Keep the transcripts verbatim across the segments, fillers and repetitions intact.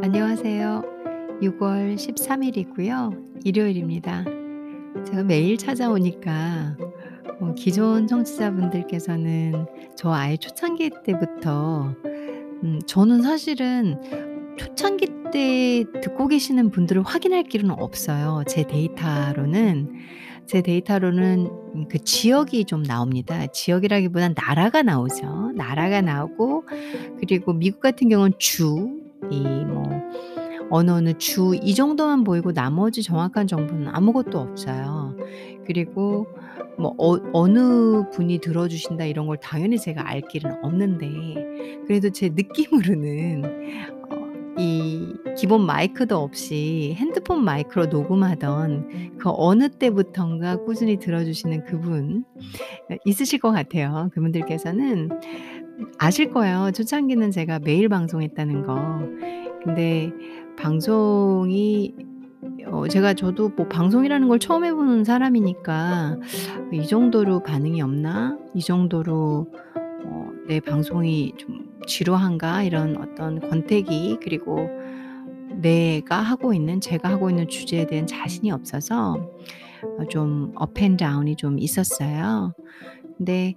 안녕하세요. 유월 십삼일이고요. 일요일입니다. 제가 매일 찾아오니까 어, 기존 청취자분들께서는 저 아예 초창기 때부터 음, 저는 사실은 초창기 때 듣고 계시는 분들을 확인할 길은 없어요. 제 데이터로는 제 데이터로는 그 지역이 좀 나옵니다. 지역이라기보단 나라가 나오죠. 나라가 나오고 그리고 미국 같은 경우는 주, 이 뭐 어느 어느 주 이 정도만 보이고 나머지 정확한 정보는 아무것도 없어요. 그리고 뭐 어, 어느 분이 들어주신다 이런 걸 당연히 제가 알 길은 없는데 그래도 제 느낌으로는 어, 이 기본 마이크도 없이 핸드폰 마이크로 녹음하던 그 어느 때부턴가 꾸준히 들어주시는 그분 있으실 것 같아요. 그분들께서는 아실 거예요. 초창기는 제가 매일 방송했다는 거. 근데 방송이 어 제가 저도 뭐 방송이라는 걸 처음 해보는 사람이니까 이 정도로 반응이 없나? 이 정도로 어 내 방송이 좀 지루한가? 이런 어떤 권태기 그리고 내가 하고 있는 제가 하고 있는 주제에 대한 자신이 없어서 좀 업앤다운이 좀 있었어요. 근데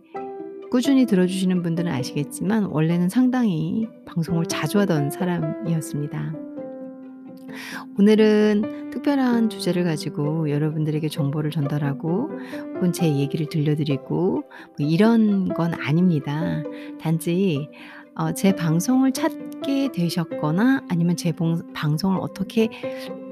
꾸준히 들어주시는 분들은 아시겠지만 원래는 상당히 방송을 자주 하던 사람이었습니다. 오늘은 특별한 주제를 가지고 여러분들에게 정보를 전달하고 혹은 제 얘기를 들려드리고 뭐 이런 건 아닙니다. 단지 어, 제 방송을 찾게 되셨거나 아니면 제 봉, 방송을 어떻게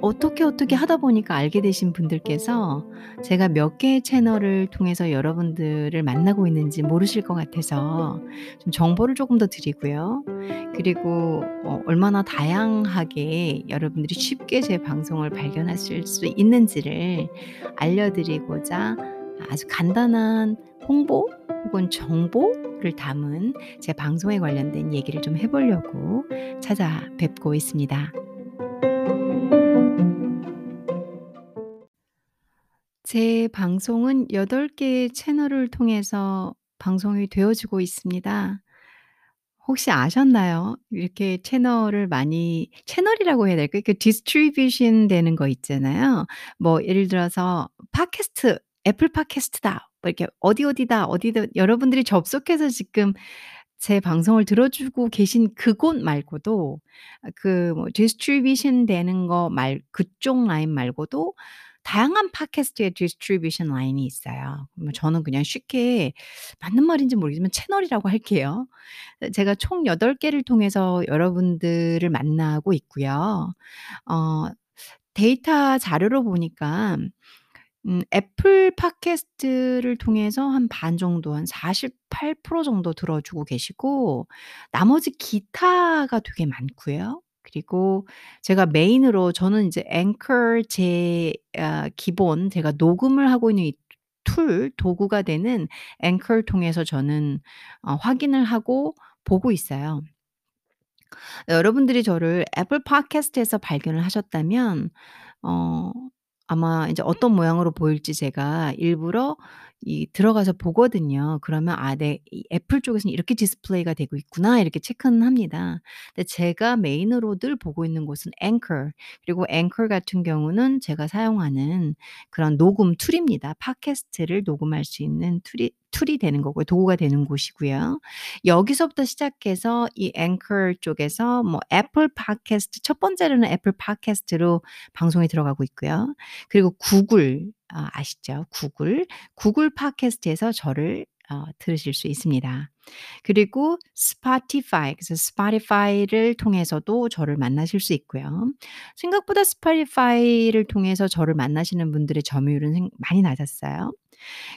어떻게 어떻게 하다 보니까 알게 되신 분들께서 제가 몇 개의 채널을 통해서 여러분들을 만나고 있는지 모르실 것 같아서 좀 정보를 조금 더 드리고요. 그리고 어, 얼마나 다양하게 여러분들이 쉽게 제 방송을 발견하실 수 있는지를 알려드리고자 아주 간단한 홍보 혹은 정보를 담은 제 방송에 관련된 얘기를 좀 해보려고 찾아뵙고 있습니다. 제 방송은 여덟 개의 채널을 통해서 방송이 되어지고 있습니다. 혹시 아셨나요? 이렇게 채널을 많이, 채널이라고 해야 될까요? 그 디스트리뷰션 되는 거 있잖아요. 뭐 예를 들어서 팟캐스트, 애플 팟캐스트다. 이렇게 어디 어디다 어디든 여러분들이 접속해서 지금 제 방송을 들어주고 계신 그곳 말고도 그 뭐 디스트리뷰션 되는 거 말 그쪽 라인 말고도 다양한 팟캐스트의 디스트리뷰션 라인이 있어요. 저는 그냥 쉽게 맞는 말인지 모르겠지만 채널이라고 할게요. 제가 총 여덟 개를 통해서 여러분들을 만나고 있고요. 어, 데이터 자료로 보니까 음, 애플 팟캐스트를 통해서 한 반 정도, 한 사십팔 퍼센트 정도 들어주고 계시고 나머지 기타가 되게 많고요. 그리고 제가 메인으로 저는 이제 앵커 제 어, 기본 제가 녹음을 하고 있는 이 툴, 도구가 되는 앵커를 통해서 저는 어, 확인을 하고 보고 있어요. 여러분들이 저를 애플 팟캐스트에서 발견을 하셨다면 어 아마 이제 어떤 모양으로 보일지 제가 일부러 이 들어가서 보거든요. 그러면 아, 내 애플 쪽에서는 이렇게 디스플레이가 되고 있구나 이렇게 체크는 합니다. 근데 제가 메인으로 늘 보고 있는 곳은 앵커 그리고 앵커 같은 경우는 제가 사용하는 그런 녹음 툴입니다. 팟캐스트를 녹음할 수 있는 툴이 툴이 되는 거고요. 도구가 되는 곳이고요. 여기서부터 시작해서 이 앵커 쪽에서 뭐 애플 팟캐스트 첫 번째로는 애플 팟캐스트로 방송이 들어가고 있고요. 그리고 구글 아, 아시죠? 구글 구글 팟캐스트에서 저를 어, 들으실 수 있습니다. 그리고 스포티파이, 그래서 스포티파이를 통해서도 저를 만나실 수 있고요. 생각보다 스포티파이를 통해서 저를 만나시는 분들의 점유율은 많이 낮았어요.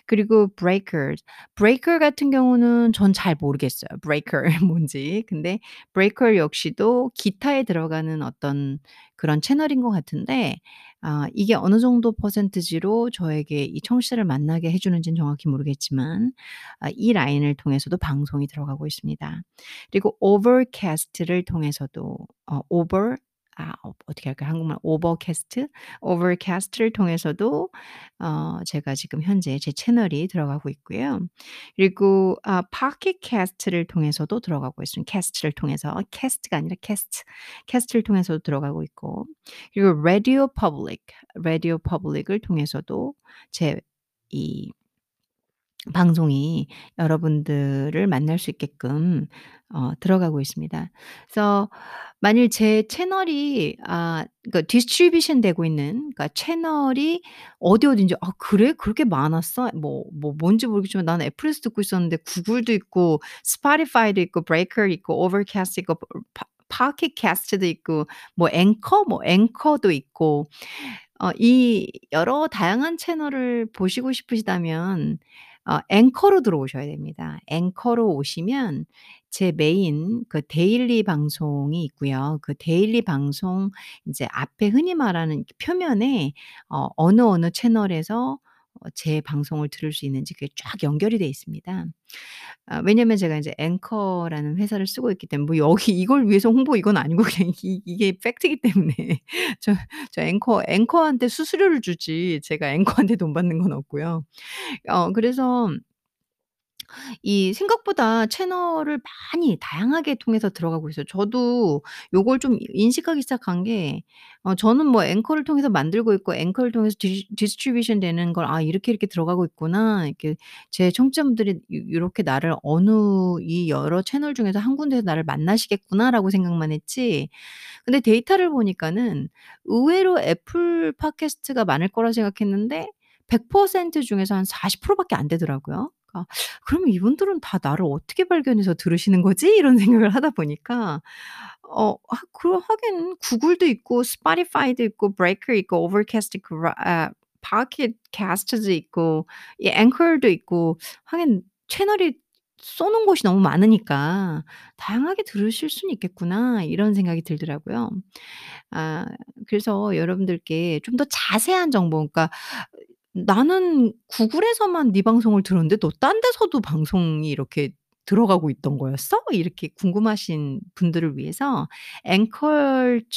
그리고 브레이커, 브레이커 같은 경우는 전 잘 모르겠어요. 브레이커 뭔지. 근데 브레이커 역시도 기타에 들어가는 어떤 그런 채널인 것 같은데 아, 이게 어느 정도 퍼센트지로 저에게 이 청취자를 만나게 해주는지는 정확히 모르겠지만 아, 이 라인을 통해서도 방송이 들어가고 있습니다. 그리고 오버캐스트를 통해서도 어, 오버 아, 어, 어떻게 할까요? 한국말 오버캐스트, 오버캐스트를 통해서도 어, 제가 지금 현재 제 채널이 들어가고 있고요. 그리고 아, 파켓캐스트를 통해서도 들어가고 있습니다. 캐스트를 통해서 어, 캐스트가 아니라 캐스트, 캐스트를 통해서도 들어가고 있고, 그리고 라디오 퍼블릭, 라디오 퍼블릭을 통해서도 제이 방송이 여러분들을 만날 수 있게끔 어, 들어가고 있습니다. 그래서 만일 제 채널이 아, 그 디스트리뷰션 되고 있는 그러니까 채널이 어디 어디인지 아 그래 그렇게 많았어? 뭐 뭐 뭔지 모르겠지만 나는 애플에서 듣고 있었는데 구글도 있고 스포티파이도 있고 브레이커 있고 오버캐스트 있고 파, 파켓캐스트도 있고 뭐 앵커 뭐 앵커도 있고 어, 이 여러 다양한 채널을 보시고 싶으시다면 어, 앵커로 들어오셔야 됩니다. 앵커로 오시면 제 메인 그 데일리 방송이 있고요. 그 데일리 방송 이제 앞에 흔히 말하는 표면에 어, 어느 어느 채널에서 어, 제 방송을 들을 수 있는지 그게 쫙 연결이 돼 있습니다. 아, 왜냐면 제가 이제 앵커라는 회사를 쓰고 있기 때문에 뭐 여기 이걸 위해서 홍보 이건 아니고 그냥 이, 이게 팩트이기 때문에 저, 저 앵커 앵커한테 수수료를 주지 제가 앵커한테 돈 받는 건 없고요. 어 그래서 이 생각보다 채널을 많이 다양하게 통해서 들어가고 있어요. 저도 요걸 좀 인식하기 시작한 게 어, 저는 뭐 앵커를 통해서 만들고 있고 앵커를 통해서 디, 디스트리뷰션 되는 걸 아 이렇게 이렇게 들어가고 있구나. 이렇게 제 청취자분들이 이- 이렇게 나를 어느 이 여러 채널 중에서 한 군데에서 나를 만나시겠구나라고 생각만 했지. 근데 데이터를 보니까는 의외로 애플 팟캐스트가 많을 거라 생각했는데 백 퍼센트 중에서 한 사십 프로밖에 안 되더라고요. 그러니까 그럼 이분들은 다 나를 어떻게 발견해서 들으시는 거지? 이런 생각을 하다 보니까 어, 하, 그 하긴 구글도 있고 스포티파이도 있고 브레이커 있고 오버캐스트 있고 라- 아, 파켓캐스트도 있고 이 앵커도 있고 하긴 채널이 쏘는 곳이 너무 많으니까 다양하게 들으실 수는 있겠구나 이런 생각이 들더라고요. 아, 그래서 여러분들께 좀 더 자세한 정보, 그러니까 나는 구글에서만 네 방송을 들었는데 너 딴 데서도 방송이 이렇게 들어가고 있던 거였어? 이렇게 궁금하신 분들을 위해서 앵커,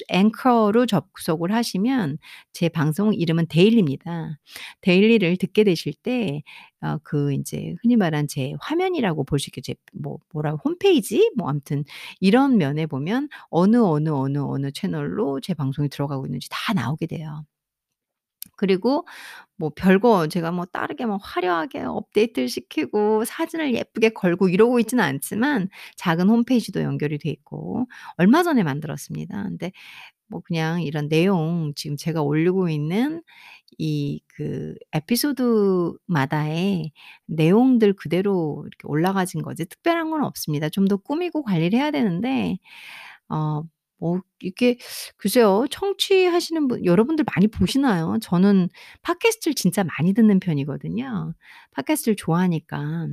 앵커로 접속을 하시면 제 방송 이름은 데일리입니다. 데일리를 듣게 되실 때, 어, 그 이제 흔히 말한 제 화면이라고 볼 수 있게 제 뭐, 뭐라 홈페이지? 뭐 아무튼 이런 면에 보면 어느 어느 어느 어느 채널로 제 방송이 들어가고 있는지 다 나오게 돼요. 그리고 뭐 별거 제가 뭐 다르게 뭐 화려하게 업데이트를 시키고 사진을 예쁘게 걸고 이러고 있지는 않지만 작은 홈페이지도 연결이 돼 있고 얼마 전에 만들었습니다. 근데 뭐 그냥 이런 내용 지금 제가 올리고 있는 이 그 에피소드마다의 내용들 그대로 이렇게 올라가진 거지 특별한 건 없습니다. 좀 더 꾸미고 관리를 해야 되는데 어 뭐 이게 글쎄요 청취하시는 분 여러분들 많이 보시나요? 저는 팟캐스트를 진짜 많이 듣는 편이거든요. 팟캐스트를 좋아하니까.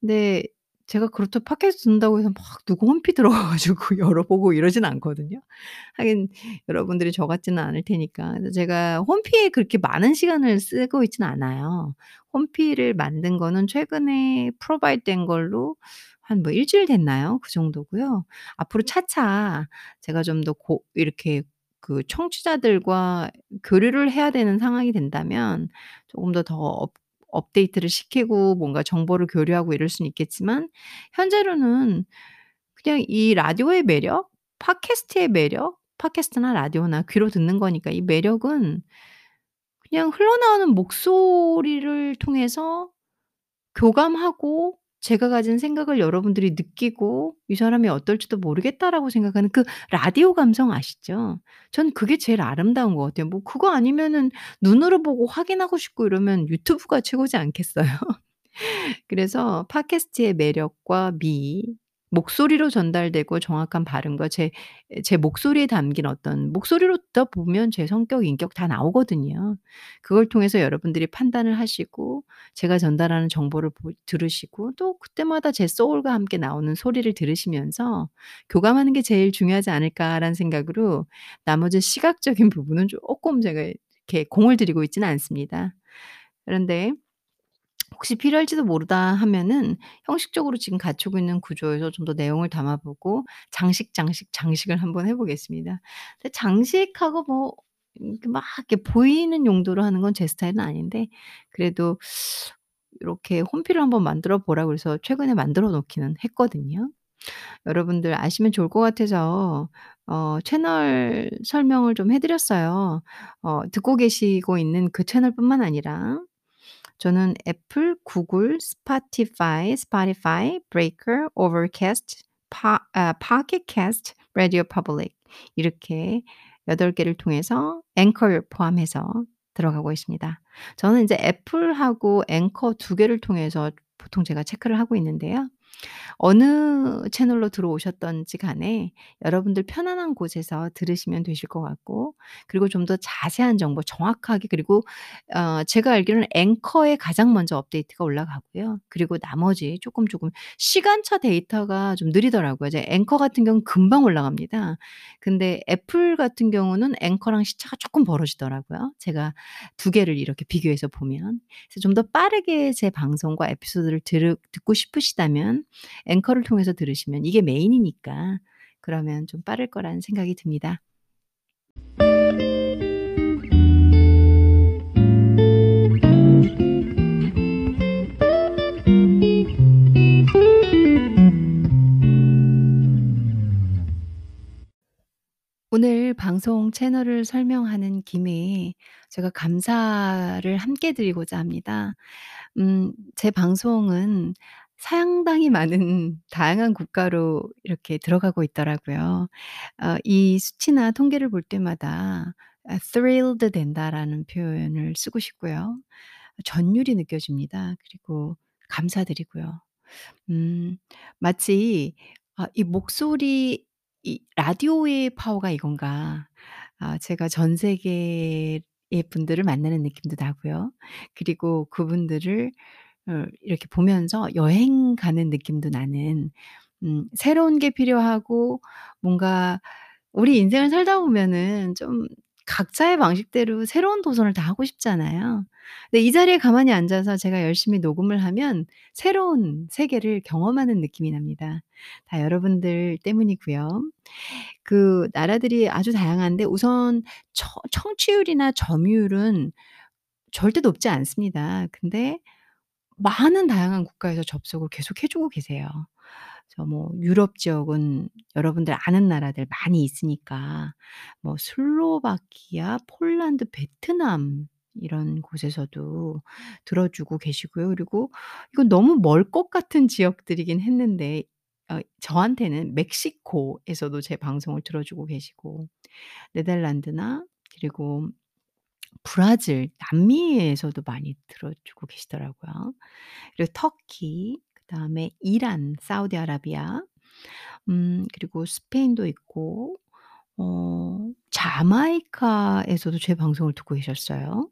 근데 제가 그렇다 고 팟캐스트 듣는다고 해서 막 누구 홈피 들어가가지고 열어보고 이러진 않거든요. 하긴 여러분들이 저 같지는 않을 테니까. 그래서 제가 홈피에 그렇게 많은 시간을 쓰고 있지는 않아요. 홈피를 만든 거는 최근에 프로바이드 된 걸로 한 뭐 일주일 됐나요? 그 정도고요. 앞으로 차차 제가 좀 더 이렇게 그 청취자들과 교류를 해야 되는 상황이 된다면 조금 더 더 업, 업데이트를 시키고 뭔가 정보를 교류하고 이럴 수는 있겠지만 현재로는 그냥 이 라디오의 매력, 팟캐스트의 매력, 팟캐스트나 라디오나 귀로 듣는 거니까 이 매력은 그냥 흘러나오는 목소리를 통해서 교감하고 제가 가진 생각을 여러분들이 느끼고 이 사람이 어떨지도 모르겠다라고 생각하는 그 라디오 감성 아시죠? 전 그게 제일 아름다운 것 같아요. 뭐 그거 아니면은 눈으로 보고 확인하고 싶고 이러면 유튜브가 최고지 않겠어요? 그래서 팟캐스트의 매력과 미, 목소리로 전달되고 정확한 발음과 제, 제 목소리에 담긴 어떤 목소리로 듣다 보면 제 성격, 인격 다 나오거든요. 그걸 통해서 여러분들이 판단을 하시고 제가 전달하는 정보를 보- 들으시고 또 그때마다 제 소울과 함께 나오는 소리를 들으시면서 교감하는 게 제일 중요하지 않을까라는 생각으로 나머지 시각적인 부분은 조금 제가 이렇게 공을 들이고 있지는 않습니다. 그런데 혹시 필요할지도 모르다 하면은 형식적으로 지금 갖추고 있는 구조에서 좀 더 내용을 담아보고 장식, 장식, 장식을 한번 해보겠습니다. 근데 장식하고 뭐 이렇게 막 이렇게 보이는 용도로 하는 건 제 스타일은 아닌데 그래도 이렇게 홈피를 한번 만들어 보라고 그래서 최근에 만들어 놓기는 했거든요. 여러분들 아시면 좋을 것 같아서 어 채널 설명을 좀 해 드렸어요. 어 듣고 계시고 있는 그 채널뿐만 아니라 저는 애플, 구글, 스포티파이, 스포티파이, 브레이커, 오버캐스트, 파 아 포켓 캐스트, 라디오 퍼블릭 이렇게 여덟 개를 통해서 앵커를 포함해서 들어가고 있습니다. 저는 인제 애플하고 앵커 두 개를 통해서 보통 제가 체크를 하고 있는데요. 어느 채널로 들어오셨든지 간에 여러분들 편안한 곳에서 들으시면 되실 것 같고 그리고 좀 더 자세한 정보 정확하게 그리고 어 제가 알기로는 앵커에 가장 먼저 업데이트가 올라가고요. 그리고 나머지 쪼끔, 쪼끔 시간차 데이터가 좀 느리더라고요. 이제 앵커 같은 경우는 금방 올라갑니다. 근데 애플 같은 경우는 앵커랑 시차가 쪼끔 벌어지더라고요. 제가 두 개를 이렇게 비교해서 보면. 그래서 좀 더 빠르게 제 방송과 에피소드를 들으 듣고 싶으시다면 앵커를 통해서 들으시면 이게 메인이니까 그러면 좀 빠를 거라는 생각이 듭니다. 오늘 방송 채널을 설명하는 김에 제가 감사를 함께 드리고자 합니다. 음 제 방송은 상당히 많은 다양한 국가로 이렇게 들어가고 있더라고요. 어 이 수치나 통계를 볼 때마다 아 thrilled 된다라는 표현을 쓰고 싶고요. 전율이 느껴집니다. 그리고 감사드리고요. 음 마치 아 이 목소리 이 '라디오의 파워가 이건가.' 아 제가 전 세계의 분들을 만나는 느낌도 나고요. 그리고 그분들을 어 이렇게 보면서 여행 가는 느낌도 나는 음 새로운 게 필요하고 뭔가 우리 인생을 살다 보면은 좀 각자의 방식대로 새로운 도전을 다 하고 싶잖아요. 근데 이 자리에 가만히 앉아서 제가 열심히 녹음을 하면 새로운 세계를 경험하는 느낌이 납니다. 다 여러분들 때문이고요. 그 나라들이 아주 다양한데 우선 처 청취율이나 점유율은 절대 높지 않습니다. 근데 많은 다양한 국가에서 접속을 계속 해 주고 계세요. 그래서 뭐 유럽 지역은 여러분들 아는 나라들 많이 있으니까 뭐 슬로바키아, 폴란드, 베트남 이런 곳에서도 들어 주고 계시고요. 그리고 이건 너무 멀 것 같은 지역들이긴 했는데 어 저한테는 멕시코에서도 제 방송을 들어 주고 계시고 네덜란드나 그리고 브라질, 남미에서도 많이 들어 주고 계시더라고요. 그리고 터키, 그다음에 이란, 사우디아라비아 음 그리고 스페인도 있고 어 자마이카에서도 제 방송을 듣고 계셨어요.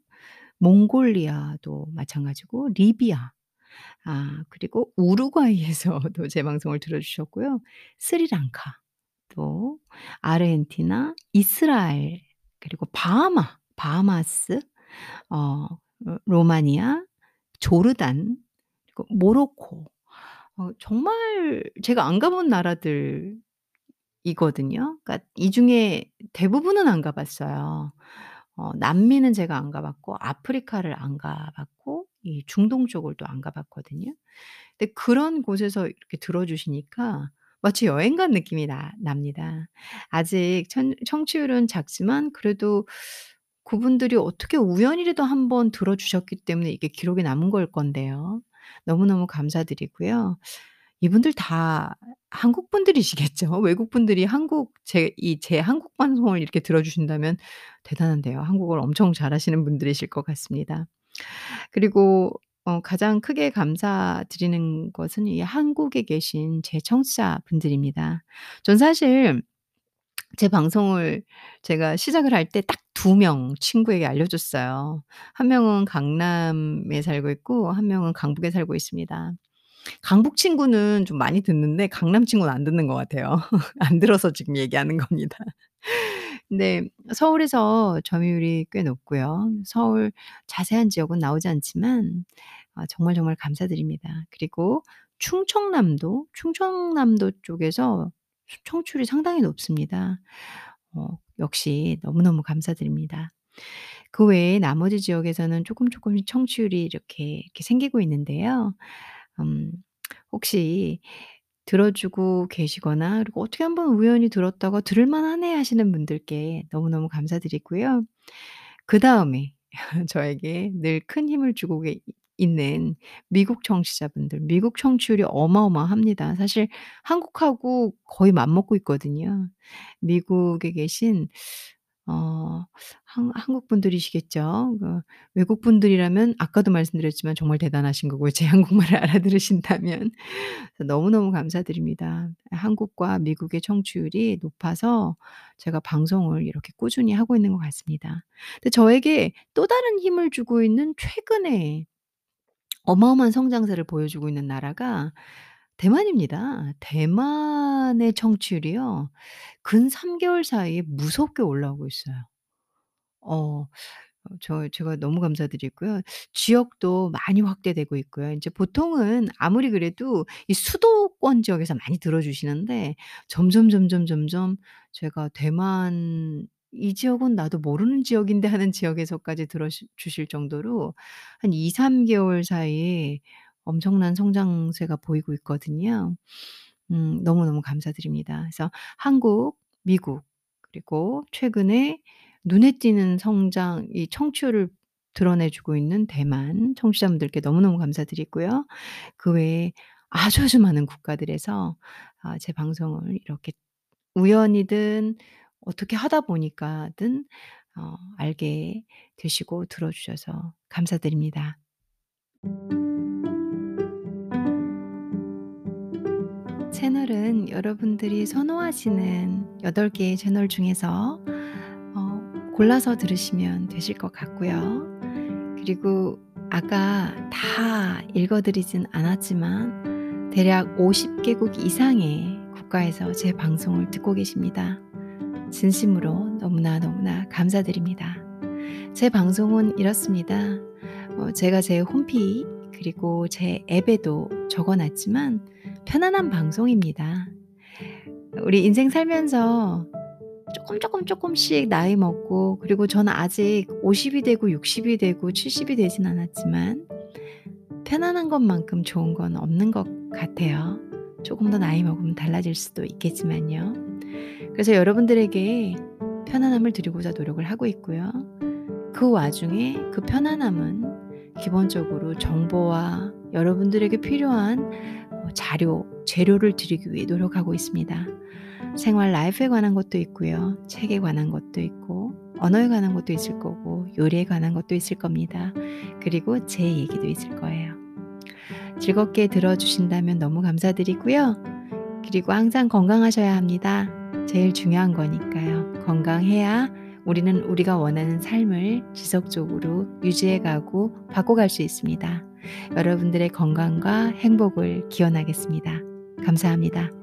몽골리아도 마찬가지고 리비아 아 그리고 우루과이에서도 제 방송을 들어 주셨고요. 스리랑카 또 아르헨티나, 이스라엘 그리고 바하마 바하마스 어 로 로마니아, 조르단 그리고 모로코 어 정말 제가 안 가본 나라들이거든요. 그러니까 이 중에 대부분은 안 가 봤어요. 어 남미는 제가 안 가 봤고 아프리카를 안 가 봤고 이 중동 쪽을 또 안 가 봤거든요. 근데 그런 곳에서 이렇게 들어 주시니까 마치 여행 간 느낌이 나 납니다. 아직 천 청취율은 작지만 그래도 그분들이 어떻게 우연이라도 한 번 들어 주셨기 때문에 이게 기록에 남은 걸 건데요. 너무너무 감사드리고요. 이분들 다 한국 분들이시겠죠. 외국 분들이 한국 제 이 제 한국 방송을 이렇게 들어 주신다면 대단한데요. 한국어를 엄청 잘하시는 분들이실 것 같습니다. 그리고 어 가장 크게 감사드리는 것은 이 한국에 계신 제 청취자분들입니다. 전 사실 제 방송을 제가 시작을 할 때 딱 두 명 친구에게 알려줬어요. 한 명은 강남에 살고 있고 한 명은 강북에 살고 있습니다. 강북 친구는 좀 많이 듣는데 강남 친구는 안 듣는 것 같아요. 안 들어서 지금 얘기하는 겁니다. 근데 서울에서 점유율이 꽤 높고요. 서울 자세한 지역은 나오지 않지만 아, 정말 정말 감사드립니다. 그리고 충청남도, 충청남도 쪽에서 청출이 상당히 높습니다. 어, 역시 너무너무 감사드립니다. 그 외에 나머지 지역에서는 조금 조금씩 청취율이 이렇게, 이렇게 생기고 있는데요. 음, 혹시 들어주고 계시거나 그리고 어떻게 한번 우연히 들었다가 들을만하네 하시는 분들께 너무너무 감사드리고요. 그 다음에 저에게 늘 큰 힘을 주고 계- 있는 미국 청취자분들, 미국 청취율이 어마어마합니다. 사실 한국하고 거의 맞먹고 있거든요. 미국에 계신 어, 한, 한국 분들이시겠죠. 그 외국 분들이라면 아까도 말씀드렸지만 정말 대단하신 거고요. 제 한국말을 알아들으신다면 그래서 너무너무 감사드립니다. 한국과 미국의 청취율이 높아서 제가 방송을 이렇게 꾸준히 하고 있는 것 같습니다. 근데 저에게 또 다른 힘을 주고 있는 최근에 어마어마한 성장세를 보여주고 있는 나라가 대만입니다. 대만의 청취율이요. 근 삼 개월 사이에 무섭게 올라오고 있어요. 어, 저, 제가 너무 감사드리고요. 지역도 많이 확대되고 있고요. 이제 보통은 아무리 그래도 이 수도권 지역에서 많이 들어주시는데 점점, 점점, 점점 제가 대만 이 지역은 나도 모르는 지역인데 하는 지역에서까지 들어주실 정도로 한 이, 삼 개월 사이에 엄청난 성장세가 보이고 있거든요. 음, 너무너무 감사드립니다. 그래서 한국, 미국, 그리고 최근에 눈에 띄는 성장, 이 청취율을 드러내주고 있는 대만 청취자분들께 너무너무 감사드리고요. 그 외에 아주 아주 많은 국가들에서 아, 제 방송을 이렇게 우연이든 어떻게 하다 보니까든 어, 알게 되시고 들어주셔서 감사드립니다. 채널은 여러분들이 선호하시는 여덟 개의 채널 중에서 어, 골라서 들으시면 되실 것 같고요. 그리고 아까 다 읽어드리진 않았지만 대략 오십 개국 이상의 국가에서 제 방송을 듣고 계십니다. 진심으로 너무나 너무나 감사드립니다. 제 방송은 이렇습니다. 어, 제가 제 홈페이지 그리고 제 앱에도 적어놨지만 편안한 방송입니다. 우리 인생 살면서 조금 조금 조금씩 나이 먹고 그리고 저는 아직 오십이 되고 육십이 되고 칠십이 되진 않았지만 편안한 것만큼 좋은 건 없는 것 같아요. 조금 더 나이 먹으면 달라질 수도 있겠지만요. 그래서 여러분들에게 편안함을 드리고자 노력을 하고 있고요. 그 와중에 그 편안함은 기본적으로 정보와 여러분들에게 필요한 자료, 재료를 드리기 위해 노력하고 있습니다. 생활 라이프에 관한 것도 있고요. 책에 관한 것도 있고, 언어에 관한 것도 있을 거고, 요리에 관한 것도 있을 겁니다. 그리고 제 얘기도 있을 거예요. 즐겁게 들어주신다면 너무 감사드리고요. 그리고 항상 건강하셔야 합니다. 제일 중요한 거니까요. 건강해야 우리는 우리가 원하는 삶을 지속적으로 유지해가고 바꿔갈 수 있습니다. 여러분들의 건강과 행복을 기원하겠습니다. 감사합니다.